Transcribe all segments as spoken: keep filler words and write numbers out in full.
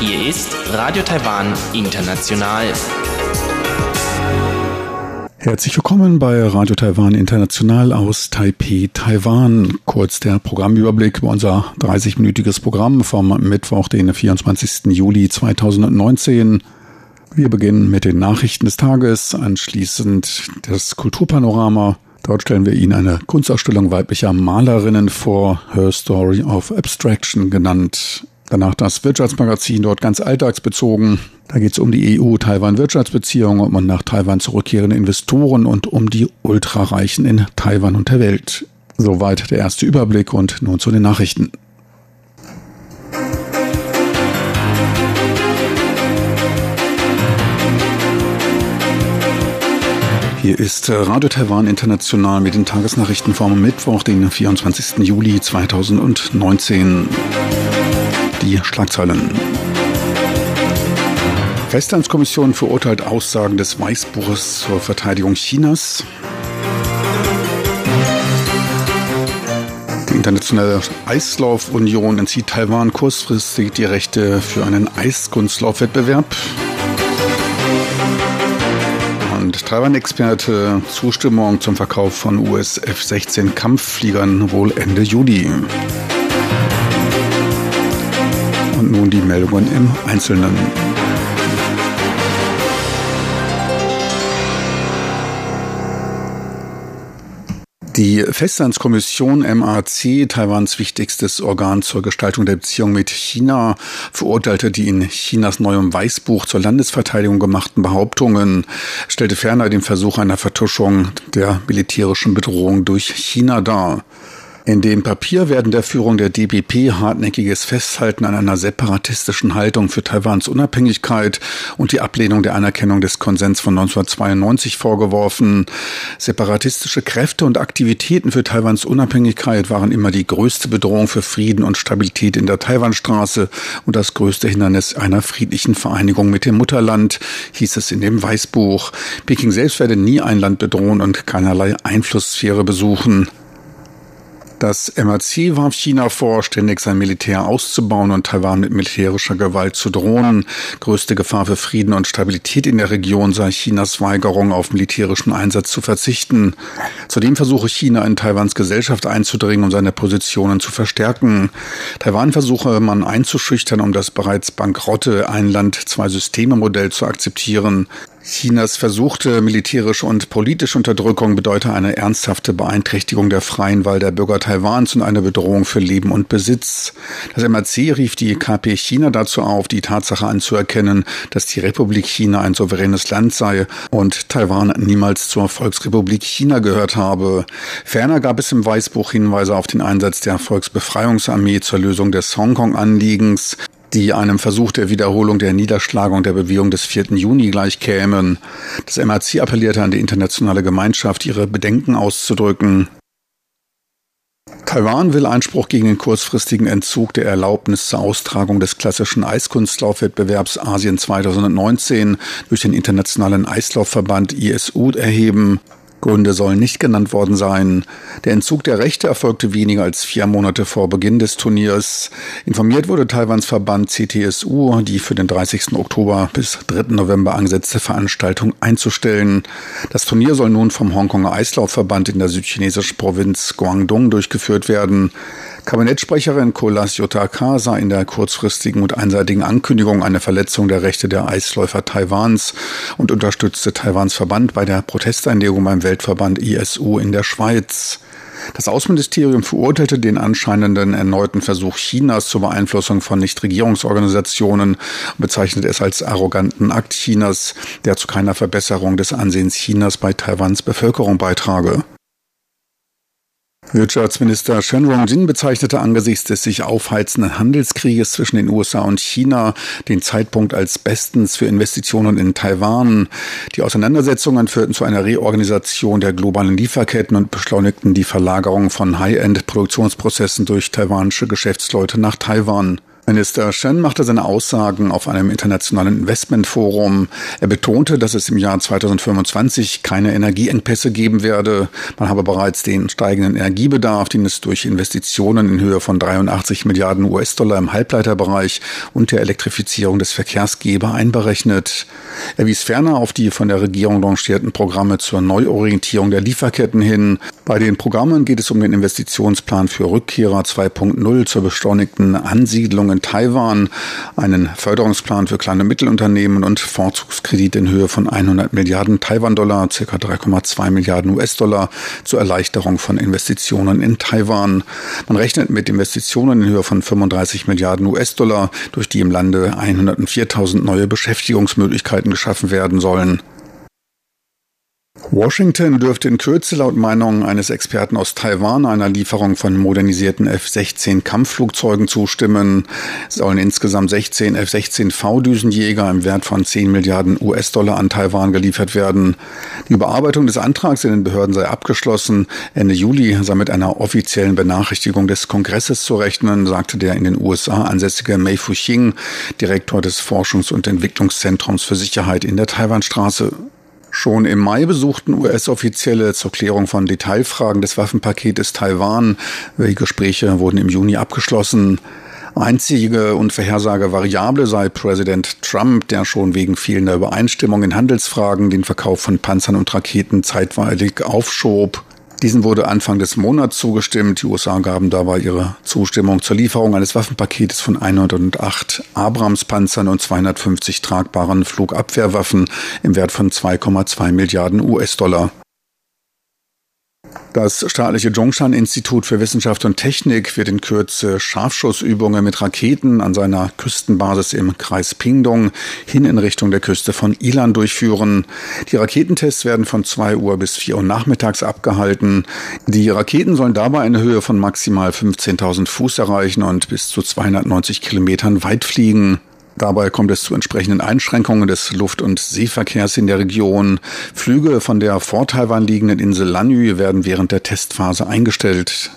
Hier ist Radio Taiwan International. Herzlich willkommen bei Radio Taiwan International aus Taipei, Taiwan. Kurz der Programmüberblick über unser dreißigminütiges Programm vom Mittwoch, den vierundzwanzigsten Juli zweitausendneunzehn. Wir beginnen mit den Nachrichten des Tages, anschließend das Kulturpanorama. Dort stellen wir Ihnen eine Kunstausstellung weiblicher Malerinnen vor, Her Story of Abstraction genannt. Danach das Wirtschaftsmagazin, dort ganz alltagsbezogen. Da geht es um die E U-Taiwan-Wirtschaftsbeziehungen, um nach Taiwan zurückkehrende Investoren und um die Ultrareichen in Taiwan und der Welt. Soweit der erste Überblick und nun zu den Nachrichten. Hier ist Radio Taiwan International mit den Tagesnachrichten vom Mittwoch, den vierundzwanzigsten Juli zweitausendneunzehn. Die Schlagzeilen. Festlandskommission verurteilt Aussagen des Weißbuches zur Verteidigung Chinas. Die internationale Eislaufunion entzieht Taiwan kurzfristig die Rechte für einen Eiskunstlaufwettbewerb. Und Taiwan-Experte Zustimmung zum Verkauf von U S F sechzehn Kampffliegern wohl Ende Juli. Und nun die Meldungen im Einzelnen. Die Festlandskommission M A C, Taiwans wichtigstes Organ zur Gestaltung der Beziehung mit China, verurteilte die in Chinas neuem Weißbuch zur Landesverteidigung gemachten Behauptungen, stellte ferner den Versuch einer Vertuschung der militärischen Bedrohung durch China dar. In dem Papier werden der Führung der D P P hartnäckiges Festhalten an einer separatistischen Haltung für Taiwans Unabhängigkeit und die Ablehnung der Anerkennung des Konsens von neunzehnhundertzweiundneunzig vorgeworfen. Separatistische Kräfte und Aktivitäten für Taiwans Unabhängigkeit waren immer die größte Bedrohung für Frieden und Stabilität in der Taiwanstraße und das größte Hindernis einer friedlichen Vereinigung mit dem Mutterland, hieß es in dem Weißbuch. Peking selbst werde nie ein Land bedrohen und keinerlei Einflusssphäre besuchen. Das M R C warf China vor, ständig sein Militär auszubauen und Taiwan mit militärischer Gewalt zu drohen. Größte Gefahr für Frieden und Stabilität in der Region sei Chinas Weigerung, auf militärischen Einsatz zu verzichten. Zudem versuche China, in Taiwans Gesellschaft einzudringen, um seine Positionen zu verstärken. Taiwan versuche man einzuschüchtern, um das bereits bankrotte Ein-Land-Zwei-Systeme-Modell zu akzeptieren. Chinas versuchte militärische und politische Unterdrückung bedeute eine ernsthafte Beeinträchtigung der freien Wahl der Bürger Taiwans und eine Bedrohung für Leben und Besitz. Das M R C rief die K P China dazu auf, die Tatsache anzuerkennen, dass die Republik China ein souveränes Land sei und Taiwan niemals zur Volksrepublik China gehört habe. Ferner gab es im Weißbuch Hinweise auf den Einsatz der Volksbefreiungsarmee zur Lösung des Hongkong-Anliegens, die einem Versuch der Wiederholung der Niederschlagung der Bewegung des vierten Juni gleichkämen. Das M R C appellierte an die internationale Gemeinschaft, ihre Bedenken auszudrücken. Taiwan will Einspruch gegen den kurzfristigen Entzug der Erlaubnis zur Austragung des klassischen Eiskunstlaufwettbewerbs Asien zweitausendneunzehn durch den Internationalen Eislaufverband I S U erheben. Gründe sollen nicht genannt worden sein. Der Entzug der Rechte erfolgte weniger als vier Monate vor Beginn des Turniers. Informiert wurde Taiwans Verband C T S U, die für den dreißigsten Oktober bis dritten November angesetzte Veranstaltung einzustellen. Das Turnier soll nun vom Hongkonger Eislaufverband in der südchinesischen Provinz Guangdong durchgeführt werden. Kabinettssprecherin Kolas Yotaka sah in der kurzfristigen und einseitigen Ankündigung eine Verletzung der Rechte der Eisläufer Taiwans und unterstützte Taiwans Verband bei der Protesteinlegung beim Weltverband I S U in der Schweiz. Das Außenministerium verurteilte den anscheinenden erneuten Versuch Chinas zur Beeinflussung von Nichtregierungsorganisationen und bezeichnete es als arroganten Akt Chinas, der zu keiner Verbesserung des Ansehens Chinas bei Taiwans Bevölkerung beitrage. Wirtschaftsminister Shenrong Jin bezeichnete angesichts des sich aufheizenden Handelskrieges zwischen den U S A und China den Zeitpunkt als bestens für Investitionen in Taiwan. Die Auseinandersetzungen führten zu einer Reorganisation der globalen Lieferketten und beschleunigten die Verlagerung von High-End-Produktionsprozessen durch taiwanische Geschäftsleute nach Taiwan. Minister Chen machte seine Aussagen auf einem internationalen Investmentforum. Er betonte, dass es im Jahr zweitausendfünfundzwanzig keine Energieengpässe geben werde. Man habe bereits den steigenden Energiebedarf, den es durch Investitionen in Höhe von dreiundachtzig Milliarden U S-Dollar im Halbleiterbereich und der Elektrifizierung des Verkehrs gebe, einberechnet. Er wies ferner auf die von der Regierung lancierten Programme zur Neuorientierung der Lieferketten hin. Bei den Programmen geht es um den Investitionsplan für Rückkehrer zwei Punkt null zur beschleunigten Ansiedlung in Taiwan, einen Förderungsplan für kleine Mittelunternehmen und Vorzugskredit in Höhe von hundert Milliarden Taiwan-Dollar, ca. drei Komma zwei Milliarden U S-Dollar zur Erleichterung von Investitionen in Taiwan. Man rechnet mit Investitionen in Höhe von fünfunddreißig Milliarden U S-Dollar, durch die im Lande hundertviertausend neue Beschäftigungsmöglichkeiten geschaffen werden sollen. Washington dürfte in Kürze laut Meinung eines Experten aus Taiwan einer Lieferung von modernisierten F sechzehn Kampfflugzeugen zustimmen. Es sollen insgesamt sechzehn F sechzehn V Düsenjäger im Wert von zehn Milliarden U S-Dollar an Taiwan geliefert werden. Die Überarbeitung des Antrags in den Behörden sei abgeschlossen. Ende Juli sei mit einer offiziellen Benachrichtigung des Kongresses zu rechnen, sagte der in den U S A ansässige Mei Fu Qing, Direktor des Forschungs- und Entwicklungszentrums für Sicherheit in der Taiwanstraße. Schon im Mai besuchten U S-Offizielle zur Klärung von Detailfragen des Waffenpaketes Taiwan. Die Gespräche wurden im Juni abgeschlossen. Einzige und Vorhersagevariable sei Präsident Trump, der schon wegen fehlender Übereinstimmung in Handelsfragen den Verkauf von Panzern und Raketen zeitweilig aufschob. Diesen wurde Anfang des Monats zugestimmt. Die U S A gaben dabei ihre Zustimmung zur Lieferung eines Waffenpaketes von hundertacht Abrams-Panzern und zweihundertfünfzig tragbaren Flugabwehrwaffen im Wert von zwei Komma zwei Milliarden U S-Dollar. Das staatliche Zhongshan-Institut für Wissenschaft und Technik wird in Kürze Scharfschussübungen mit Raketen an seiner Küstenbasis im Kreis Pingdong hin in Richtung der Küste von Ilan durchführen. Die Raketentests werden von zwei Uhr bis vier Uhr nachmittags abgehalten. Die Raketen sollen dabei eine Höhe von maximal fünfzehntausend Fuß erreichen und bis zu zweihundertneunzig Kilometern weit fliegen. Dabei kommt es zu entsprechenden Einschränkungen des Luft- und Seeverkehrs in der Region. Flüge von der vor Taiwan liegenden Insel Lanyu werden während der Testphase eingestellt.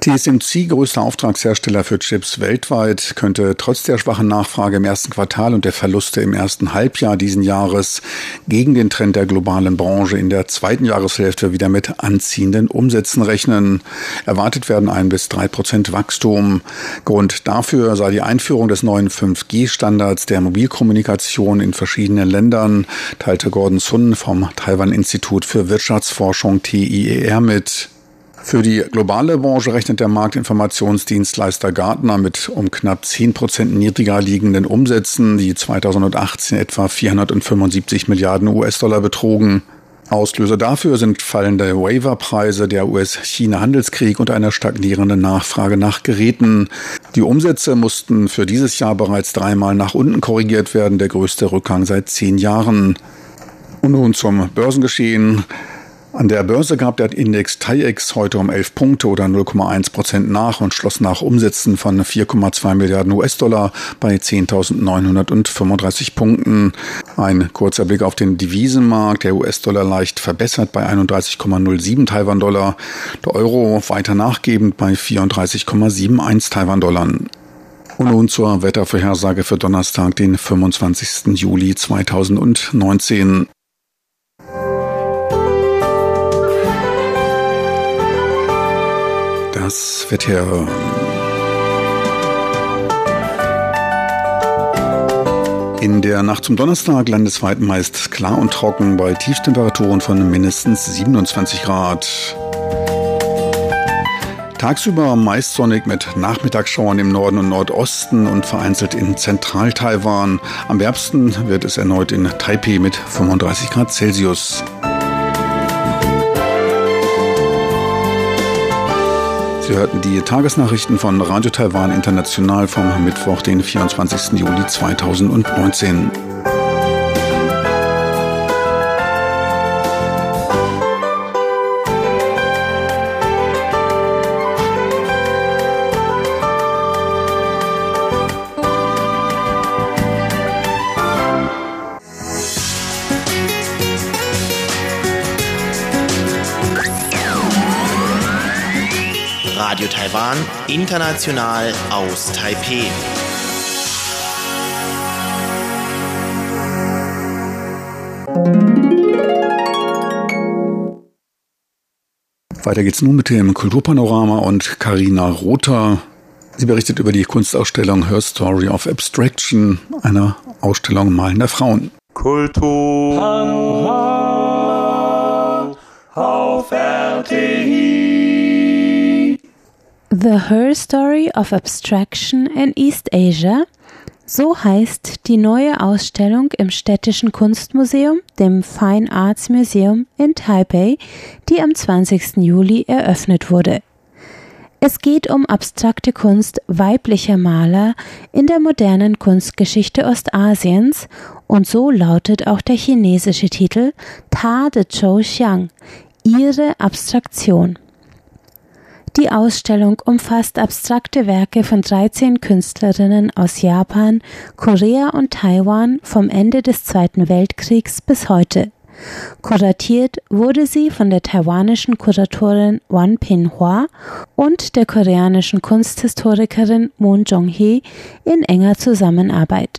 T S M C, größter Auftragshersteller für Chips weltweit, könnte trotz der schwachen Nachfrage im ersten Quartal und der Verluste im ersten Halbjahr diesen Jahres gegen den Trend der globalen Branche in der zweiten Jahreshälfte wieder mit anziehenden Umsätzen rechnen. Erwartet werden ein bis drei Prozent Wachstum. Grund dafür sei die Einführung des neuen fünf G Standards der Mobilkommunikation in verschiedenen Ländern, teilte Gordon Sun vom Taiwan-Institut für Wirtschaftsforschung T I E R mit. Für die globale Branche rechnet der Marktinformationsdienstleister Gartner mit um knapp zehn Prozent niedriger liegenden Umsätzen, die zweitausendachtzehn etwa vierhundertfünfundsiebzig Milliarden U S-Dollar betrugen. Auslöser dafür sind fallende Waiverpreise, der U S-China-Handelskrieg und eine stagnierende Nachfrage nach Geräten. Die Umsätze mussten für dieses Jahr bereits dreimal nach unten korrigiert werden, der größte Rückgang seit zehn Jahren. Und nun zum Börsengeschehen. An der Börse gab der Index Taiex heute um elf Punkte oder null Komma eins Prozent nach und schloss nach Umsätzen von vier Komma zwei Milliarden U S-Dollar bei zehntausendneunhundertfünfunddreißig Punkten. Ein kurzer Blick auf den Devisenmarkt. Der U S-Dollar leicht verbessert bei einunddreißig Komma null sieben Taiwan-Dollar. Der Euro weiter nachgebend bei vierunddreißig Komma einundsiebzig Taiwan-Dollar. Und nun zur Wettervorhersage für Donnerstag, den fünfundzwanzigsten Juli zweitausendneunzehn. Das Wetter. In der Nacht zum Donnerstag landesweit meist klar und trocken bei Tiefstemperaturen von mindestens siebenundzwanzig Grad. Tagsüber meist sonnig mit Nachmittagsschauern im Norden und Nordosten und vereinzelt in Zentral-Taiwan. Am wärmsten wird es erneut in Taipei mit fünfunddreißig Grad Celsius. Sie hörten die Tagesnachrichten von Radio Taiwan International vom Mittwoch, den vierundzwanzigsten Juli zweitausendneunzehn. Radio Taiwan International aus Taipei. Weiter geht's nun mit dem Kulturpanorama und Carina Rother. Sie berichtet über die Kunstausstellung Her Story of Abstraction, einer Ausstellung malender Frauen. Kultur auf R T I. The Her Story of Abstraction in East Asia, so heißt die neue Ausstellung im Städtischen Kunstmuseum, dem Fine Arts Museum in Taipei, die am zwanzigsten Juli eröffnet wurde. Es geht um abstrakte Kunst weiblicher Maler in der modernen Kunstgeschichte Ostasiens, und so lautet auch der chinesische Titel Ta de Zhou Xiang, ihre Abstraktion. Die Ausstellung umfasst abstrakte Werke von dreizehn Künstlerinnen aus Japan, Korea und Taiwan vom Ende des Zweiten Weltkriegs bis heute. Kuratiert wurde sie von der taiwanischen Kuratorin Wan Pin-hua und der koreanischen Kunsthistorikerin Moon Jong-hee in enger Zusammenarbeit.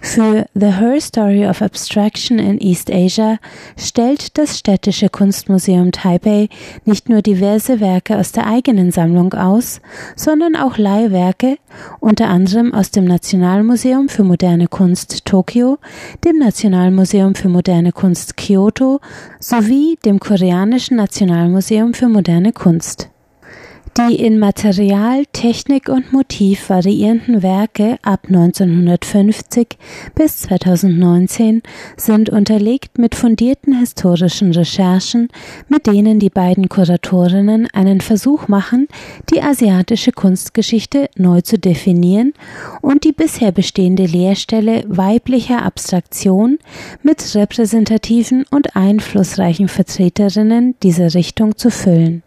Für The Her Story of Abstraction in East Asia stellt das Städtische Kunstmuseum Taipei nicht nur diverse Werke aus der eigenen Sammlung aus, sondern auch Leihwerke, unter anderem aus dem Nationalmuseum für moderne Kunst Tokio, dem Nationalmuseum für moderne Kunst Kyoto sowie dem koreanischen Nationalmuseum für moderne Kunst. Die in Material, Technik und Motiv variierenden Werke ab neunzehnhundertfünfzig bis zweitausendneunzehn sind unterlegt mit fundierten historischen Recherchen, mit denen die beiden Kuratorinnen einen Versuch machen, die asiatische Kunstgeschichte neu zu definieren und die bisher bestehende Leerstelle weiblicher Abstraktion mit repräsentativen und einflussreichen Vertreterinnen dieser Richtung zu füllen.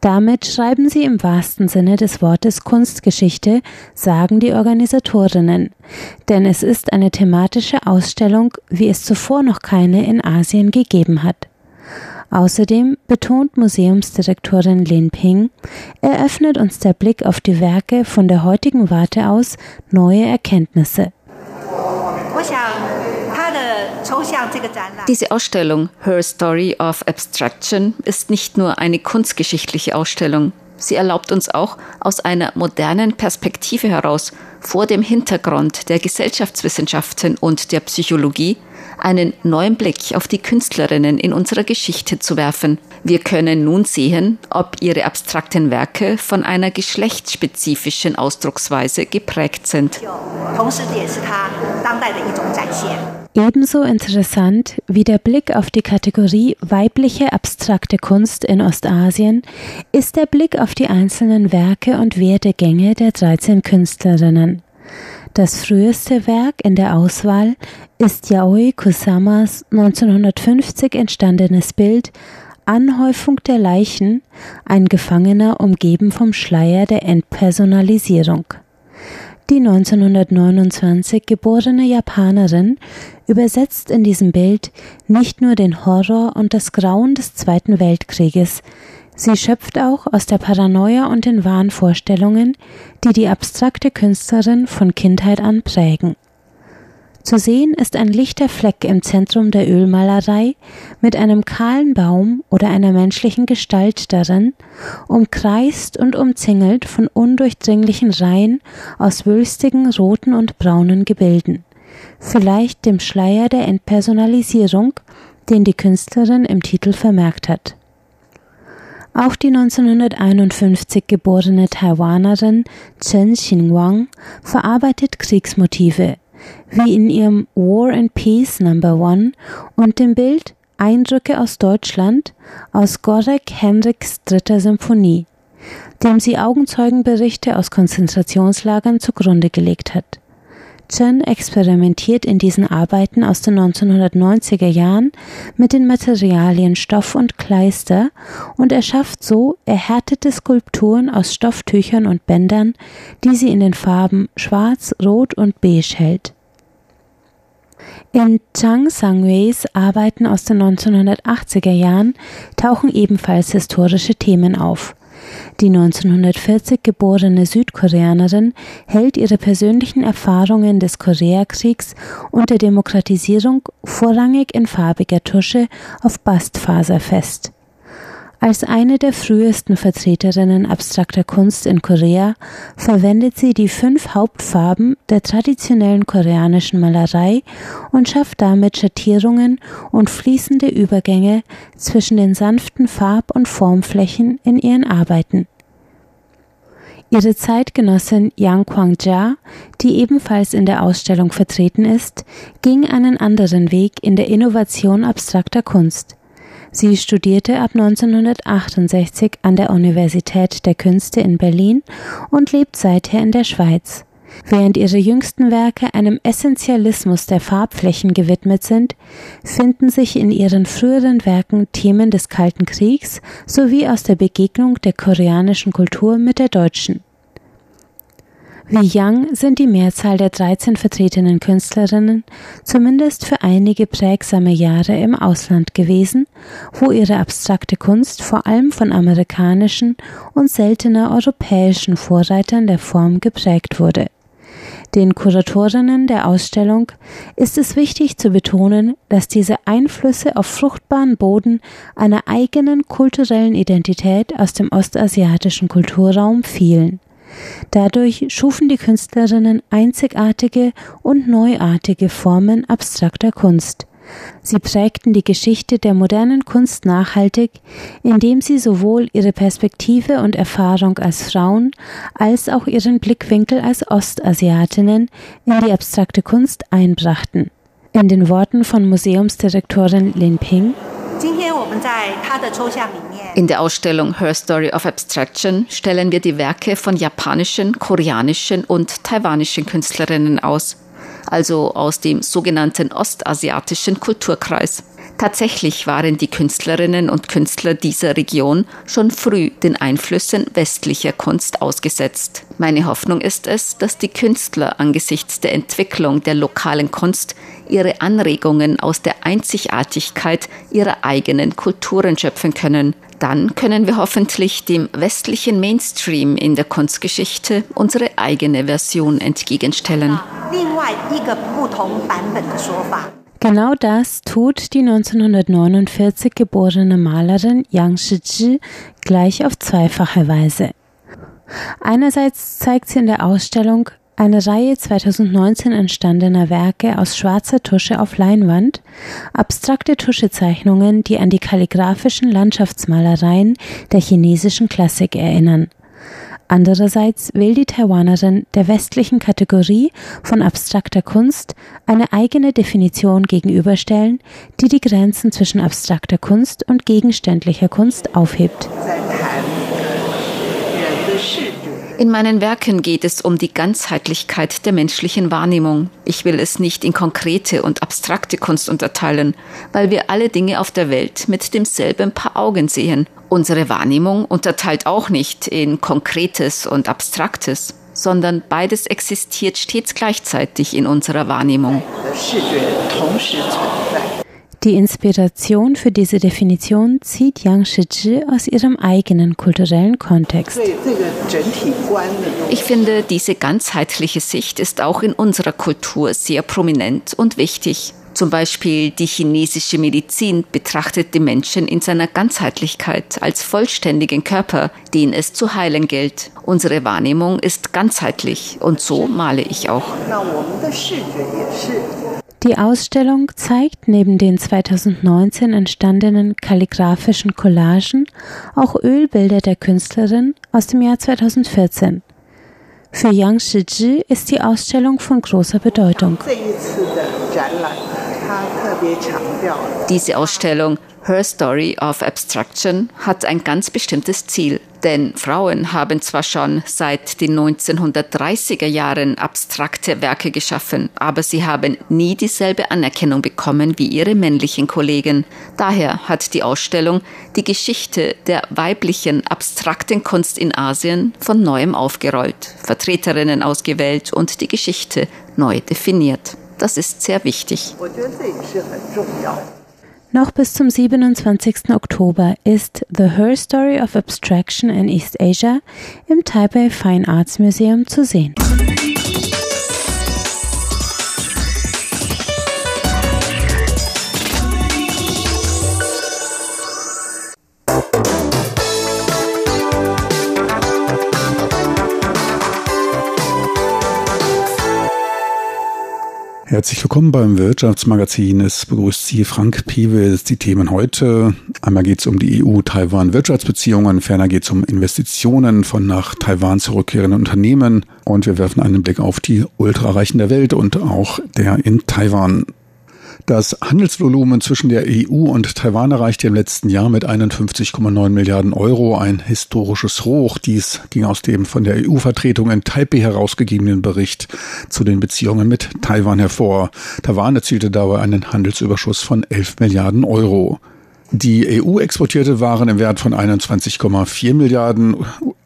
Damit schreiben sie im wahrsten Sinne des Wortes Kunstgeschichte, sagen die Organisatorinnen. Denn es ist eine thematische Ausstellung, wie es zuvor noch keine in Asien gegeben hat. Außerdem, betont Museumsdirektorin Lin Ping, eröffnet uns der Blick auf die Werke von der heutigen Warte aus neue Erkenntnisse. Diese Ausstellung, Her Story of Abstraction, ist nicht nur eine kunstgeschichtliche Ausstellung. Sie erlaubt uns auch, aus einer modernen Perspektive heraus, vor dem Hintergrund der Gesellschaftswissenschaften und der Psychologie, einen neuen Blick auf die Künstlerinnen in unserer Geschichte zu werfen. Wir können nun sehen, ob ihre abstrakten Werke von einer geschlechtsspezifischen Ausdrucksweise geprägt sind. Ebenso interessant wie der Blick auf die Kategorie weibliche abstrakte Kunst in Ostasien ist der Blick auf die einzelnen Werke und Werdegänge der dreizehn Künstlerinnen. Das früheste Werk in der Auswahl ist Yayoi Kusamas neunzehnhundertfünfzig entstandenes Bild Anhäufung der Leichen, ein Gefangener umgeben vom Schleier der Entpersonalisierung. Die neunzehnhundertneunundzwanzig geborene Japanerin übersetzt in diesem Bild nicht nur den Horror und das Grauen des Zweiten Weltkrieges, sie schöpft auch aus der Paranoia und den Wahnvorstellungen, die die abstrakte Künstlerin von Kindheit an prägen. Zu sehen ist ein lichter Fleck im Zentrum der Ölmalerei mit einem kahlen Baum oder einer menschlichen Gestalt darin, umkreist und umzingelt von undurchdringlichen Reihen aus wülstigen roten und braunen Gebilden, vielleicht dem Schleier der Entpersonalisierung, den die Künstlerin im Titel vermerkt hat. Auch die neunzehnhunderteinundfünfzig geborene Taiwanerin Chen Xinguang verarbeitet Kriegsmotive, wie in ihrem War and Peace Number One und dem Bild Eindrücke aus Deutschland aus Górecki Henryks dritter Symphonie, dem sie Augenzeugenberichte aus Konzentrationslagern zugrunde gelegt hat. Chen experimentiert in diesen Arbeiten aus den neunzehnhundertneunziger Jahren mit den Materialien Stoff und Kleister und erschafft so erhärtete Skulpturen aus Stofftüchern und Bändern, die sie in den Farben Schwarz, Rot und Beige hält. In Zhang Sangweis Arbeiten aus den neunzehnhundertachtziger Jahren tauchen ebenfalls historische Themen auf. Die neunzehnhundertvierzig geborene Südkoreanerin hält ihre persönlichen Erfahrungen des Koreakriegs und der Demokratisierung vorrangig in farbiger Tusche auf Bastfaser fest. Als eine der frühesten Vertreterinnen abstrakter Kunst in Korea verwendet sie die fünf Hauptfarben der traditionellen koreanischen Malerei und schafft damit Schattierungen und fließende Übergänge zwischen den sanften Farb- und Formflächen in ihren Arbeiten. Ihre Zeitgenossin Yang Kwang-ja, die ebenfalls in der Ausstellung vertreten ist, ging einen anderen Weg in der Innovation abstrakter Kunst. Sie studierte ab neunzehnhundertachtundsechzig an der Universität der Künste in Berlin und lebt seither in der Schweiz. Während ihre jüngsten Werke einem Essentialismus der Farbflächen gewidmet sind, finden sich in ihren früheren Werken Themen des Kalten Kriegs sowie aus der Begegnung der koreanischen Kultur mit der deutschen. Wie Yang sind die Mehrzahl der dreizehn vertretenen Künstlerinnen zumindest für einige prägsame Jahre im Ausland gewesen, wo ihre abstrakte Kunst vor allem von amerikanischen und seltener europäischen Vorreitern der Form geprägt wurde. Den Kuratorinnen der Ausstellung ist es wichtig zu betonen, dass diese Einflüsse auf fruchtbaren Boden einer eigenen kulturellen Identität aus dem ostasiatischen Kulturraum fielen. Dadurch schufen die Künstlerinnen einzigartige und neuartige Formen abstrakter Kunst. Sie prägten die Geschichte der modernen Kunst nachhaltig, indem sie sowohl ihre Perspektive und Erfahrung als Frauen als auch ihren Blickwinkel als Ostasiatinnen in die abstrakte Kunst einbrachten. In den Worten von Museumsdirektorin Lin Ping: In der Ausstellung Her Story of Abstraction stellen wir die Werke von japanischen, koreanischen und taiwanischen Künstlerinnen aus, also aus dem sogenannten ostasiatischen Kulturkreis. Tatsächlich waren die Künstlerinnen und Künstler dieser Region schon früh den Einflüssen westlicher Kunst ausgesetzt. Meine Hoffnung ist es, dass die Künstler angesichts der Entwicklung der lokalen Kunst ihre Anregungen aus der Einzigartigkeit ihrer eigenen Kulturen schöpfen können. Dann können wir hoffentlich dem westlichen Mainstream in der Kunstgeschichte unsere eigene Version entgegenstellen. Genau das tut die neunzehnhundertneunundvierzig geborene Malerin Yang Shiji gleich auf zweifache Weise. Einerseits zeigt sie in der Ausstellung eine Reihe zweitausendneunzehn entstandener Werke aus schwarzer Tusche auf Leinwand, abstrakte Tuschezeichnungen, die an die kalligraphischen Landschaftsmalereien der chinesischen Klassik erinnern. Andererseits will die Taiwanerin der westlichen Kategorie von abstrakter Kunst eine eigene Definition gegenüberstellen, die die Grenzen zwischen abstrakter Kunst und gegenständlicher Kunst aufhebt. In meinen Werken geht es um die Ganzheitlichkeit der menschlichen Wahrnehmung. Ich will es nicht in konkrete und abstrakte Kunst unterteilen, weil wir alle Dinge auf der Welt mit demselben Paar Augen sehen. Unsere Wahrnehmung unterteilt auch nicht in Konkretes und Abstraktes, sondern beides existiert stets gleichzeitig in unserer Wahrnehmung. Die Inspiration für diese Definition zieht Yang Shiji aus ihrem eigenen kulturellen Kontext. Ich finde, diese ganzheitliche Sicht ist auch in unserer Kultur sehr prominent und wichtig. Zum Beispiel die chinesische Medizin betrachtet den Menschen in seiner Ganzheitlichkeit als vollständigen Körper, den es zu heilen gilt. Unsere Wahrnehmung ist ganzheitlich und so male ich auch. Die Ausstellung zeigt neben den zweitausendneunzehn entstandenen kalligraphischen Collagen auch Ölbilder der Künstlerin aus dem Jahr zweitausendvierzehn. Für Yang Shiji ist die Ausstellung von großer Bedeutung. Diese Ausstellung Her Story of Abstraction hat ein ganz bestimmtes Ziel. Denn Frauen haben zwar schon seit den neunzehnhundertdreißiger Jahren abstrakte Werke geschaffen, aber sie haben nie dieselbe Anerkennung bekommen wie ihre männlichen Kollegen. Daher hat die Ausstellung die Geschichte der weiblichen abstrakten Kunst in Asien von neuem aufgerollt, Vertreterinnen ausgewählt und die Geschichte neu definiert. Das ist sehr wichtig. Noch bis zum siebenundzwanzigsten Oktober ist The Her Story of Abstraction in East Asia im Taipei Fine Arts Museum zu sehen. Herzlich willkommen beim Wirtschaftsmagazin. Es begrüßt Sie Frank Pewitz. Die Themen heute. Einmal geht es um die E U-Taiwan-Wirtschaftsbeziehungen. Ferner geht es um Investitionen von nach Taiwan zurückkehrenden Unternehmen. Und wir werfen einen Blick auf die Ultrareichen der Welt und auch der in Taiwan. Das Handelsvolumen zwischen der E U und Taiwan erreichte im letzten Jahr mit einundfünfzig Komma neun Milliarden Euro ein historisches Hoch. Dies ging aus dem von der E U-Vertretung in Taipei herausgegebenen Bericht zu den Beziehungen mit Taiwan hervor. Taiwan erzielte dabei einen Handelsüberschuss von elf Milliarden Euro. Die E U exportierte Waren im Wert von einundzwanzig Komma vier Milliarden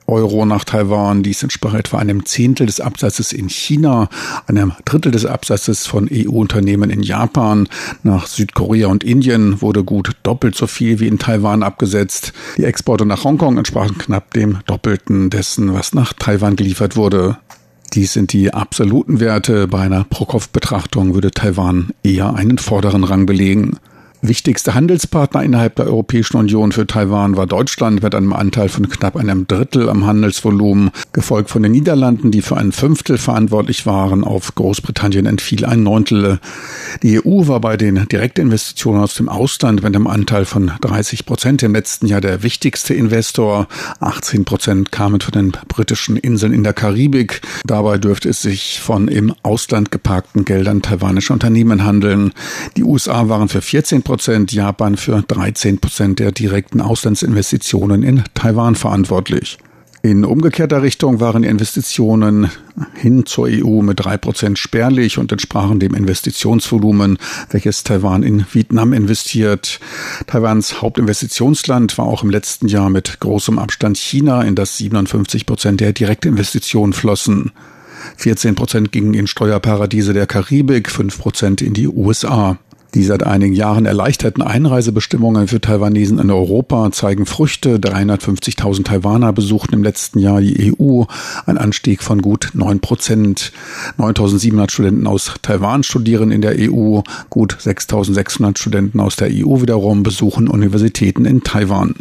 Euro nach Taiwan. Dies entsprach etwa einem Zehntel des Absatzes in China, einem Drittel des Absatzes von E U-Unternehmen in Japan. Nach Südkorea und Indien wurde gut doppelt so viel wie in Taiwan abgesetzt. Die Exporte nach Hongkong entsprachen knapp dem Doppelten dessen, was nach Taiwan geliefert wurde. Dies sind die absoluten Werte. Bei einer Pro-Kopf-Betrachtung würde Taiwan eher einen vorderen Rang belegen. Wichtigster Handelspartner innerhalb der Europäischen Union für Taiwan war Deutschland mit einem Anteil von knapp einem Drittel am Handelsvolumen, gefolgt von den Niederlanden, die für ein Fünftel verantwortlich waren. Auf Großbritannien entfiel ein Neuntel. Die E U war bei den Direktinvestitionen aus dem Ausland mit einem Anteil von dreißig Prozent im letzten Jahr der wichtigste Investor. achtzehn Prozent kamen von den britischen Inseln in der Karibik. Dabei dürfte es sich von im Ausland geparkten Geldern taiwanischer Unternehmen handeln. Die U S A waren für vierzehn Prozent, Japan für dreizehn Prozent der direkten Auslandsinvestitionen in Taiwan verantwortlich. In umgekehrter Richtung waren die Investitionen hin zur E U mit drei Prozent spärlich und entsprachen dem Investitionsvolumen, welches Taiwan in Vietnam investiert. Taiwans Hauptinvestitionsland war auch im letzten Jahr mit großem Abstand China, in das siebenundfünfzig Prozent der Direktinvestitionen flossen. vierzehn Prozent gingen in Steuerparadiese der Karibik, fünf Prozent in die U S A. Die seit einigen Jahren erleichterten Einreisebestimmungen für Taiwanesen in Europa zeigen Früchte. dreihundertfünfzigtausend Taiwaner besuchten im letzten Jahr die E U, ein Anstieg von gut neun Prozent. neuntausendsiebenhundert Studenten aus Taiwan studieren in der E U, gut sechstausendsechshundert Studenten aus der E U wiederum besuchen Universitäten in Taiwan.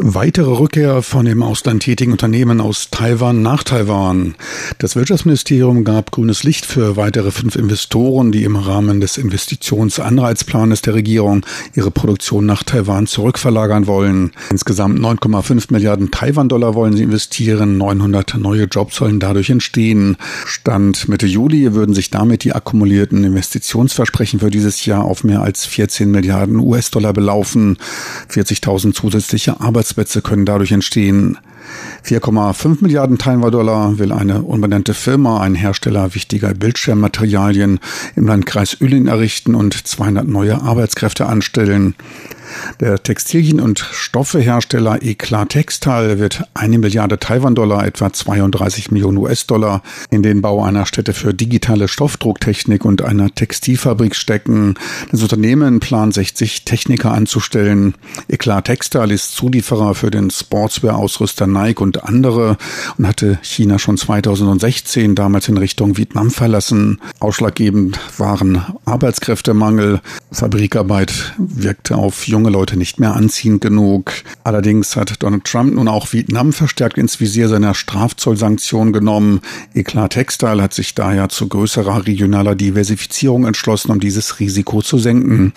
Weitere Rückkehr von im Ausland tätigen Unternehmen aus Taiwan nach Taiwan. Das Wirtschaftsministerium gab grünes Licht für weitere fünf Investoren, die im Rahmen des Investitionsanreizplanes der Regierung ihre Produktion nach Taiwan zurückverlagern wollen. Insgesamt neun Komma fünf Milliarden Taiwan-Dollar wollen sie investieren. neunhundert neue Jobs sollen dadurch entstehen. Stand Mitte Juli würden sich damit die akkumulierten Investitionsversprechen für dieses Jahr auf mehr als vierzehn Milliarden U S-Dollar belaufen. vierzigtausend zusätzliche Arbeitsplätze können dadurch entstehen. vier Komma fünf Milliarden Taiwan-Dollar will eine unbenannte Firma, ein Hersteller wichtiger Bildschirmmaterialien, im Landkreis Yulin errichten und zweihundert neue Arbeitskräfte anstellen. Der Textilien- und Stoffehersteller Eclat Textile wird eine Milliarde Taiwan-Dollar, etwa zweiunddreißig Millionen U S-Dollar, in den Bau einer Stätte für digitale Stoffdrucktechnik und einer Textilfabrik stecken. Das Unternehmen plant sechzig Techniker anzustellen. Eclat Textile ist Zulieferer für den Sportswear-Ausrüster Nike und andere und hatte China schon zweitausendsechzehn damals in Richtung Vietnam verlassen. Ausschlaggebend waren Arbeitskräftemangel. Fabrikarbeit wirkte auf junge junge Leute nicht mehr anziehend genug. Allerdings hat Donald Trump nun auch Vietnam verstärkt ins Visier seiner Strafzollsanktionen genommen. Eclat Textile hat sich daher zu größerer regionaler Diversifizierung entschlossen, um dieses Risiko zu senken.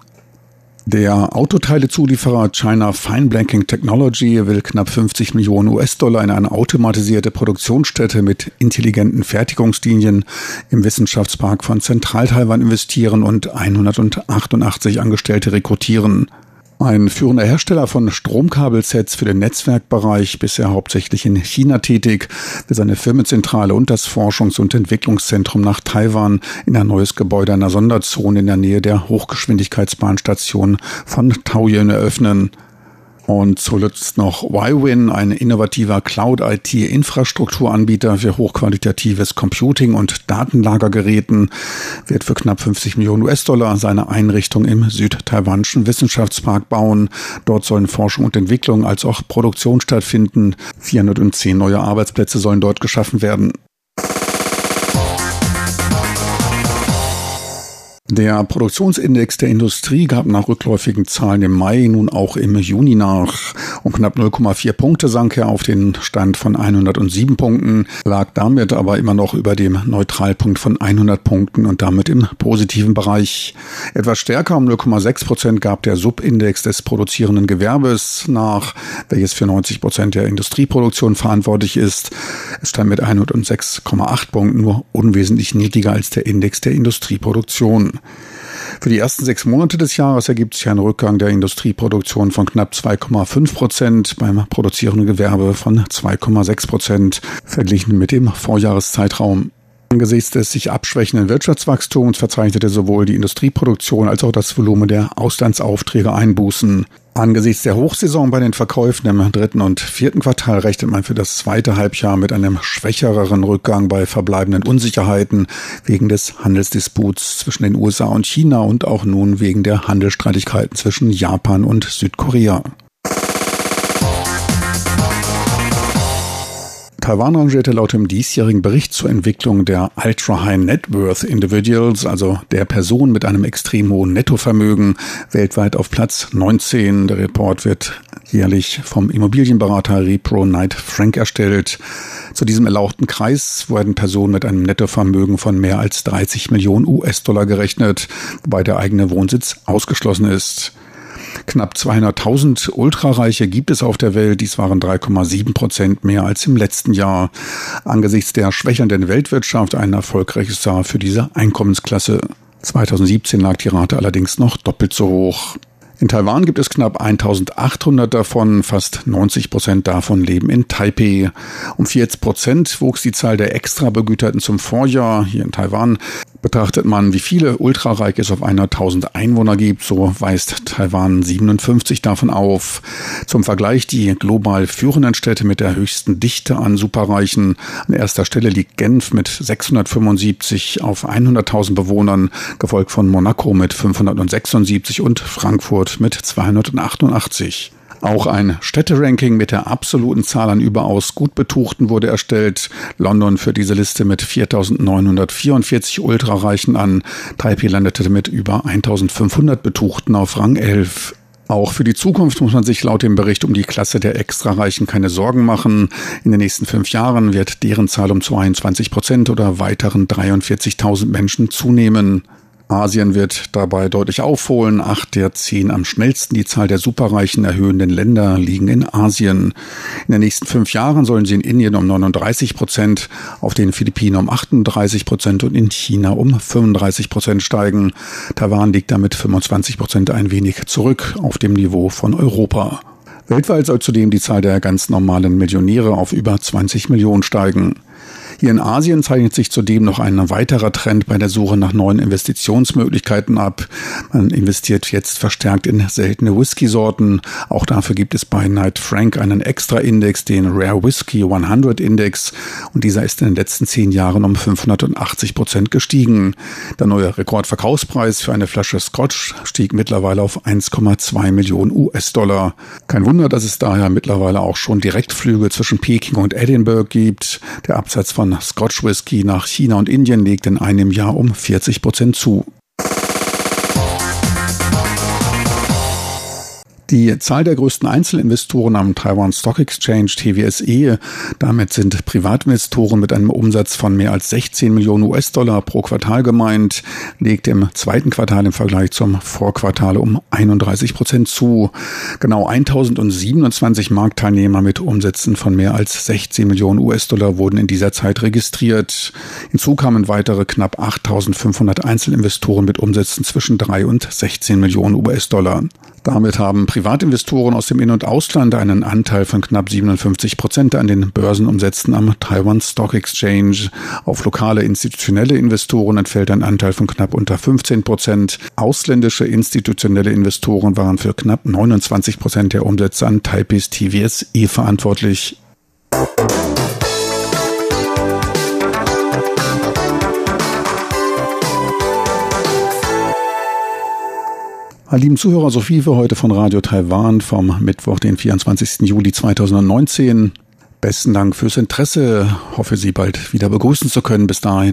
Der Autoteilezulieferer China Fine Blanking Technology will knapp fünfzig Millionen U S-Dollar in eine automatisierte Produktionsstätte mit intelligenten Fertigungslinien im Wissenschaftspark von Zentral-Taiwan investieren und hundertachtundachtzig Angestellte rekrutieren. Ein führender Hersteller von Stromkabelsets für den Netzwerkbereich, bisher hauptsächlich in China tätig, will seine Firmenzentrale und das Forschungs- und Entwicklungszentrum nach Taiwan in ein neues Gebäude einer Sonderzone in der Nähe der Hochgeschwindigkeitsbahnstation von Taoyuan eröffnen. Und zuletzt noch Y-Win, ein innovativer Cloud-I T-Infrastrukturanbieter für hochqualitatives Computing und Datenlagergeräten, wird für knapp fünfzig Millionen U S-Dollar seine Einrichtung im südtaiwanischen Wissenschaftspark bauen. Dort sollen Forschung und Entwicklung als auch Produktion stattfinden. vierhundertzehn neue Arbeitsplätze sollen dort geschaffen werden. Der Produktionsindex der Industrie gab nach rückläufigen Zahlen im Mai nun auch im Juni nach. Um knapp null Komma vier Punkte sank er auf den Stand von hundertsieben Punkten, lag damit aber immer noch über dem Neutralpunkt von hundert Punkten und damit im positiven Bereich. Etwas stärker um null Komma sechs Prozent gab der Subindex des produzierenden Gewerbes nach, welches für neunzig Prozent der Industrieproduktion verantwortlich ist. Es stand mit hundertsechs Komma acht Punkten nur unwesentlich niedriger als der Index der Industrieproduktion. Für die ersten sechs Monate des Jahres ergibt sich ein Rückgang der Industrieproduktion von knapp zwei Komma fünf Prozent, beim produzierenden Gewerbe von zwei Komma sechs Prozent, verglichen mit dem Vorjahreszeitraum. Angesichts des sich abschwächenden Wirtschaftswachstums verzeichnete sowohl die Industrieproduktion als auch das Volumen der Auslandsaufträge Einbußen. Angesichts der Hochsaison bei den Verkäufen im dritten und vierten Quartal rechnet man für das zweite Halbjahr mit einem schwächeren Rückgang bei verbleibenden Unsicherheiten wegen des Handelsdisputs zwischen den U S A und China und auch nun wegen der Handelsstreitigkeiten zwischen Japan und Südkorea. Taiwan rangierte laut dem diesjährigen Bericht zur Entwicklung der Ultra-High-Net-Worth-Individuals, also der Personen mit einem extrem hohen Nettovermögen, weltweit auf Platz neunzehn. Der Report wird jährlich vom Immobilienberater Repro Knight Frank erstellt. Zu diesem erlauchten Kreis werden Personen mit einem Nettovermögen von mehr als dreißig Millionen U S-Dollar gerechnet, wobei der eigene Wohnsitz ausgeschlossen ist. Knapp zweihunderttausend Ultrareiche gibt es auf der Welt. Dies waren drei Komma sieben Prozent mehr als im letzten Jahr. Angesichts der schwächelnden Weltwirtschaft ein erfolgreiches Jahr für diese Einkommensklasse. zweitausendsiebzehn lag die Rate allerdings noch doppelt so hoch. In Taiwan gibt es knapp eintausendachthundert davon, fast neunzig Prozent davon leben in Taipei. Um vierzig Prozent wuchs die Zahl der Extrabegüterten zum Vorjahr. Hier in Taiwan betrachtet man, wie viele Ultrareiche es auf hunderttausend Einwohner gibt, so weist Taiwan siebenundfünfzig davon auf. Zum Vergleich die global führenden Städte mit der höchsten Dichte an Superreichen. An erster Stelle liegt Genf mit sechshundertfünfundsiebzig auf hunderttausend Bewohnern, gefolgt von Monaco mit fünfhundertsechsundsiebzig und Frankfurt mit zweihundertachtundachtzig. Auch ein Städteranking mit der absoluten Zahl an überaus gut Betuchten wurde erstellt. London führt diese Liste mit viertausendneunhundertvierundvierzig Ultrareichen an. Taipei landete mit über eintausendfünfhundert Betuchten auf Rang elf. Auch für die Zukunft muss man sich laut dem Bericht um die Klasse der Extrareichen keine Sorgen machen. In den nächsten fünf Jahren wird deren Zahl um zweiundzwanzig Prozent oder weiteren dreiundvierzigtausend Menschen zunehmen. Asien wird dabei deutlich aufholen. Acht der zehn am schnellsten die Zahl der superreichen erhöhenden Länder liegen in Asien. In den nächsten fünf Jahren sollen sie in Indien um neununddreißig Prozent, auf den Philippinen um achtunddreißig Prozent und in China um fünfunddreißig Prozent steigen. Taiwan liegt damit fünfundzwanzig Prozent ein wenig zurück auf dem Niveau von Europa. Weltweit soll zudem die Zahl der ganz normalen Millionäre auf über zwanzig Millionen steigen. Hier in Asien zeichnet sich zudem noch ein weiterer Trend bei der Suche nach neuen Investitionsmöglichkeiten ab. Man investiert jetzt verstärkt in seltene Whisky-Sorten. Auch dafür gibt es bei Knight Frank einen Extra-Index, den Rare Whisky hundert-Index. Und dieser ist in den letzten zehn Jahren um fünfhundertachtzig Prozent gestiegen. Der neue Rekordverkaufspreis für eine Flasche Scotch stieg mittlerweile auf eins Komma zwei Millionen U S-Dollar. Kein Wunder, dass es daher mittlerweile auch schon Direktflüge zwischen Peking und Edinburgh gibt. Der Absatz von Scotch Whisky nach China und Indien legt in einem Jahr um vierzig Prozent zu. Die Zahl der größten Einzelinvestoren am Taiwan Stock Exchange, T W S E, damit sind Privatinvestoren mit einem Umsatz von mehr als sechzehn Millionen U S-Dollar pro Quartal gemeint, legt im zweiten Quartal im Vergleich zum Vorquartal um einunddreißig Prozent zu. Genau tausendsiebenundzwanzig Marktteilnehmer mit Umsätzen von mehr als sechzehn Millionen U S-Dollar wurden in dieser Zeit registriert. Hinzu kamen weitere knapp achttausendfünfhundert Einzelinvestoren mit Umsätzen zwischen drei und sechzehn Millionen U S-Dollar. Damit haben Privatinvestoren aus dem In- und Ausland einen Anteil von knapp siebenundfünfzig Prozent an den Börsenumsätzen am Taiwan Stock Exchange. Auf lokale institutionelle Investoren entfällt ein Anteil von knapp unter fünfzehn Prozent. Ausländische institutionelle Investoren waren für knapp neunundzwanzig Prozent der Umsätze an Taipeis T W S E verantwortlich. Lieben Zuhörer, so viel für heute von Radio Taiwan vom Mittwoch, den vierundzwanzigsten Juli zweitausendneunzehn. Besten Dank fürs Interesse. Hoffe, Sie bald wieder begrüßen zu können. Bis dahin.